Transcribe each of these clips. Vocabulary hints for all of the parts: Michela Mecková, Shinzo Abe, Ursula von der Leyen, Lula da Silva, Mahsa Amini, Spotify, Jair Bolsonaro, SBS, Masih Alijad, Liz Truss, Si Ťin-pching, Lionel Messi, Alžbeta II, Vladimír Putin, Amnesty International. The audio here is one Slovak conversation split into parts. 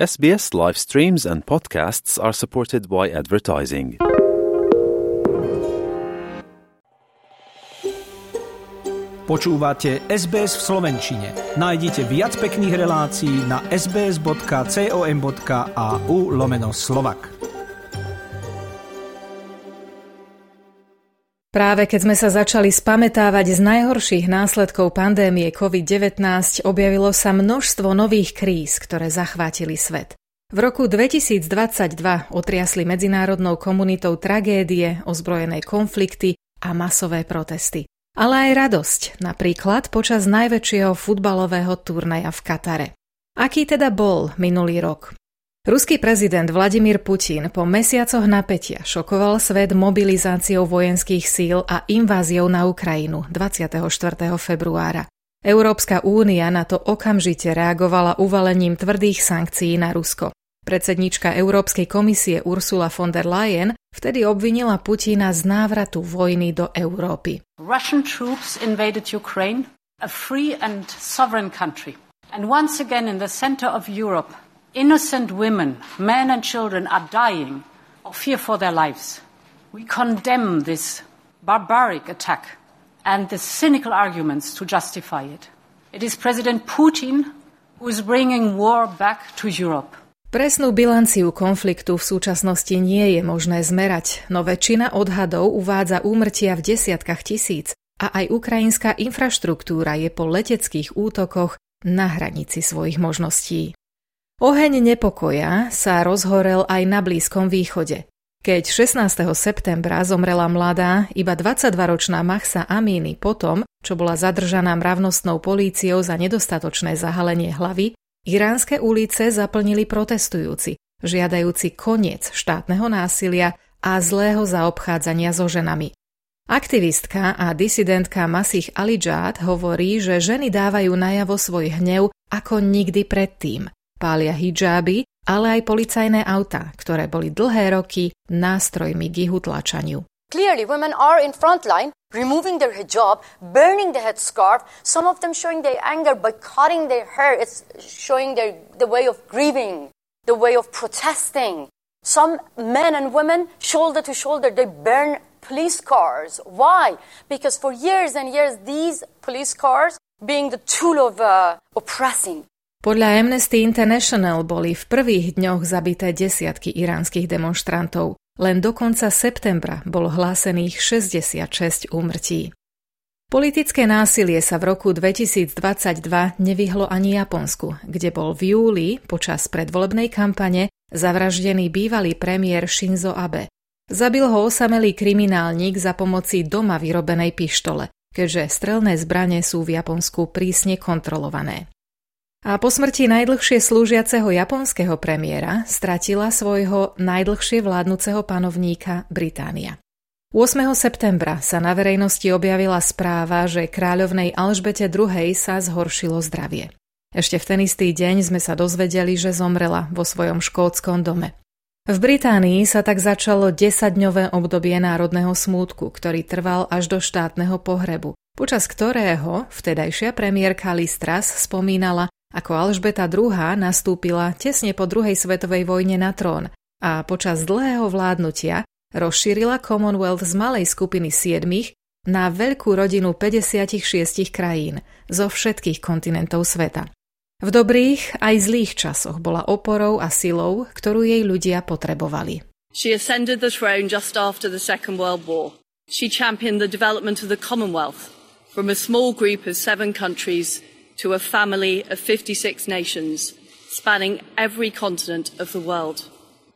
SBS live streams and podcasts are supported by advertising. Počúvate SBS v slovenčine. Nájdite viac pekných relácií na sbs.com.au/slovak. Práve keď sme sa začali spamätávať z najhorších následkov pandémie COVID-19, objavilo sa množstvo nových kríz, ktoré zachvátili svet. V roku 2022 otriasli medzinárodnou komunitou tragédie, ozbrojené konflikty a masové protesty. Ale aj radosť, napríklad počas najväčšieho futbalového turnaja v Katare. Aký teda bol minulý rok? Ruský prezident Vladimír Putin po mesiacoch napätia šokoval svet mobilizáciou vojenských síl a inváziou na Ukrajinu 24. februára. Európska únia na to okamžite reagovala uvalením tvrdých sankcií na Rusko. Predsedníčka Európskej komisie Ursula von der Leyen vtedy obvinila Putina z návratu vojny do Európy. Russian troops invaded Ukraine, a free and sovereign country. And once again in the center of Europe, innocent women, men and children are dying of fear for their lives. We condemn this barbaric attack and the cynical arguments to justify it. It is President Putin who is bringing war back to Europe. Presnú bilanciu konfliktu v súčasnosti nie je možné zmerať, no väčšina odhadov uvádza úmrtia v desiatkách tisíc a aj ukrajinská infraštruktúra je po leteckých útokoch na hranici svojich možností. Oheň nepokoja sa rozhorel aj na Blízkom východe. Keď 16. septembra zomrela mladá, iba 22-ročná Mahsa Amini potom, čo bola zadržaná mravnostnou políciou za nedostatočné zahalenie hlavy, iránske ulice zaplnili protestujúci, žiadajúci koniec štátneho násilia a zlého zaobchádzania so ženami. Aktivistka a disidentka Masih Alijad hovorí, že ženy dávajú najavo svoj hnev ako nikdy predtým. Pália hidžáby, ale aj policajné autá, ktoré boli dlhé roky nástrojmi k ich utlačaniu. Clearly women are in front line, removing their hijab, burning the headscarf, some of them showing their anger by cutting their hair, it's showing the way of grieving, the way of protesting. Some men and women, shoulder to shoulder, they burn police cars. Why? Because for years and years these police cars being the tool of oppressing. Podľa Amnesty International boli v prvých dňoch zabité desiatky iránskych demonštrantov. Len do konca septembra bolo hlásených 66 úmrtí. Politické násilie sa v roku 2022 nevyhlo ani Japonsku, kde bol v júli počas predvolebnej kampane zavraždený bývalý premiér Shinzo Abe. Zabil ho osamelý kriminálnik za pomoci doma vyrobenej pištole, keďže strelné zbrane sú v Japonsku prísne kontrolované. A po smrti najdlhšie slúžiaceho japonského premiéra stratila svojho najdlhšie vládnuceho panovníka Británia. 8. septembra sa na verejnosti objavila správa, že kráľovnej Alžbete II sa zhoršilo zdravie. Ešte v ten istý deň sme sa dozvedeli, že zomrela vo svojom škótskom dome. V Británii sa tak začalo 10-dňové obdobie národného smútku, ktorý trval až do štátneho pohrebu, počas ktorého vtedajšia premiérka Liz Truss spomínala, ako Alžbeta II nastúpila tesne po druhej svetovej vojne na trón a počas dlhého vládnutia rozšírila Commonwealth z malej skupiny 7 na veľkú rodinu 56 krajín zo všetkých kontinentov sveta. V dobrých aj zlých časoch bola oporou a silou, ktorú jej ľudia potrebovali. She ascended the throne just after the Second World War. She championed the development of the Commonwealth from a small group of 7 countries to a family of 56 nations, spanning every continent of the world.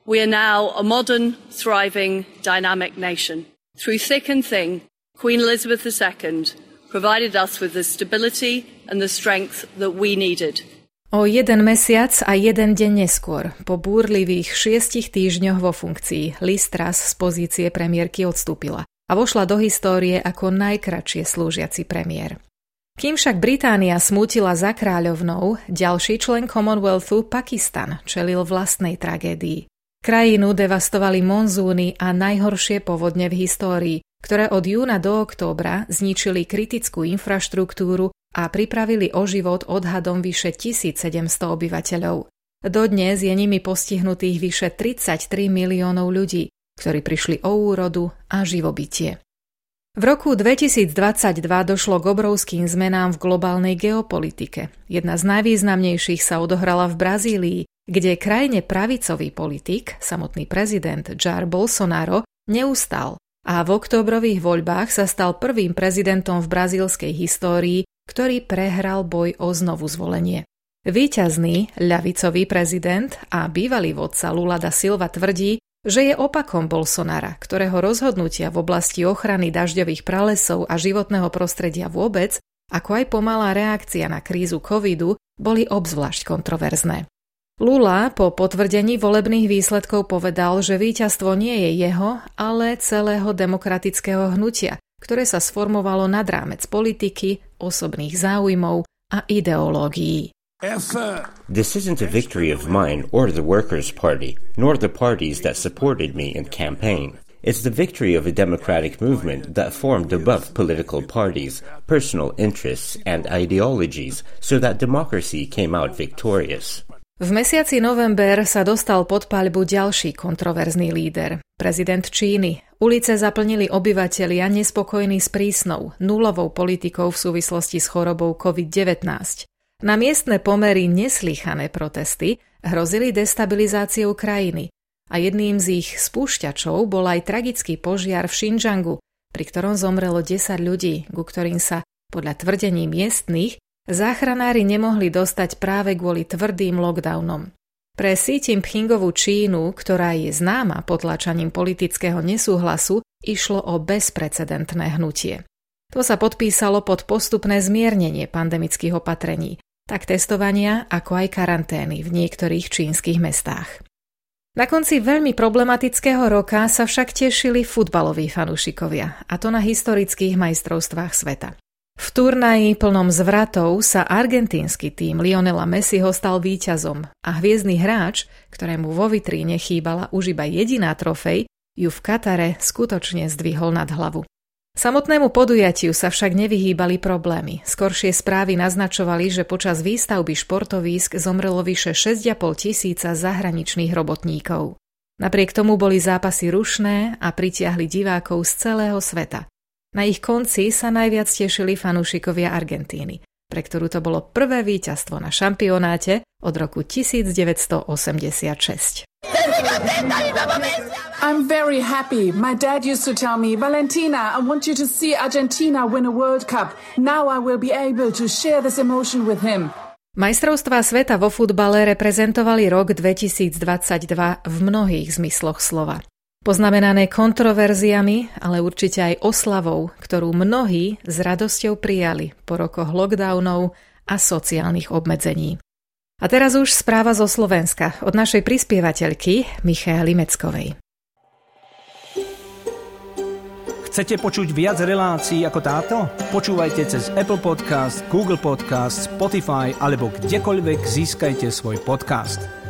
We are now a modern, thriving, dynamic nation. Through thick and thin, Queen Elizabeth II provided us with the stability and the strength that we needed. O jeden mesiac a jeden deň neskôr, po búrlivých 6 týždňoch vo funkcii, Liz Truss z pozície premiérky odstúpila a vošla do histórie ako najkratšie slúžiaci premiér. Kým však Británia smútila za kráľovnou, ďalší člen Commonwealthu, Pakistan, čelil vlastnej tragédii. Krajinu devastovali monzúny a najhoršie povodne v histórii, ktoré od júna do októbra zničili kritickú infraštruktúru a pripravili o život odhadom vyše 1700 obyvateľov. Dodnes je nimi postihnutých vyše 33 miliónov ľudí, ktorí prišli o úrodu a živobytie. V roku 2022 došlo k obrovským zmenám v globálnej geopolitike. Jedna z najvýznamnejších sa odohrala v Brazílii, kde krajne pravicový politik, samotný prezident Jair Bolsonaro, neustal a v októbrových voľbách sa stal prvým prezidentom v brazílskej histórii, ktorý prehral boj o znovuzvolenie. Víťazný ľavicový prezident a bývalý vodca Lula da Silva tvrdí, že je opakom Bolsonara, ktorého rozhodnutia v oblasti ochrany dažďových pralesov a životného prostredia vôbec, ako aj pomalá reakcia na krízu covidu, boli obzvlášť kontroverzné. Lula po potvrdení volebných výsledkov povedal, že víťazstvo nie je jeho, ale celého demokratického hnutia, ktoré sa sformovalo nad rámec politiky, osobných záujmov a ideológií. This isn't a victory of mine or the Workers' Party, nor the parties that supported me in campaign. It's the victory of a democratic movement that formed above political parties, personal interests and ideologies, so that democracy came out victorious. V mesiaci november sa dostal pod paľbu ďalší kontroverzný líder, prezident Číny. Ulice zaplnili obyvatelia nespokojní s prísnou, nulovou politikou v súvislosti s chorobou COVID-19. Na miestne pomery neslychané protesty hrozili destabilizáciou krajiny a jedným z ich spúšťačov bol aj tragický požiar v Šindžangu, pri ktorom zomrelo 10 ľudí, ku ktorým sa, podľa tvrdení miestnych, záchranári nemohli dostať práve kvôli tvrdým lockdownom. Pre Si Ťin-pchingovú Čínu, ktorá je známa potlačaním politického nesúhlasu, išlo o bezprecedentné hnutie. To sa podpísalo pod postupné zmiernenie pandemických opatrení, tak testovania ako aj karantény v niektorých čínskych mestách. Na konci veľmi problematického roka sa však tešili futbaloví fanúšikovia, a to na historických majstrovstvách sveta. V turnaji plnom zvratov sa argentínsky tím Lionela Messiho stal víťazom a hviezdny hráč, ktorému vo vitríne chýbala už iba jediná trofej, ju v Katare skutočne zdvihol nad hlavu. Samotnému podujatiu sa však nevyhýbali problémy. Skoršie správy naznačovali, že počas výstavby športovísk zomrelo vyše 6,5 tisíca zahraničných robotníkov. Napriek tomu boli zápasy rušné a pritiahli divákov z celého sveta. Na ich konci sa najviac tešili fanúšikovia Argentíny, pre ktorú to bolo prvé víťazstvo na šampionáte od roku 1986. I'm very happy. My dad used to tell me, Valentina, I want you to see Argentina win a World Cup. Now I will be able to share this emotion with him. Majstrovstvá sveta vo futbale reprezentovali rok 2022 v mnohých zmysloch slova. Poznamenané kontroverziami, ale určite aj oslavou, ktorú mnohí s radosťou prijali po rokoch lockdownov a sociálnych obmedzení. A teraz už správa zo Slovenska od našej prispievateľky Michely Meckovej. Chcete počuť viac relácií ako táto? Počúvajte cez Apple Podcast, Google Podcast, Spotify alebo kdekoľvek získajte svoj podcast.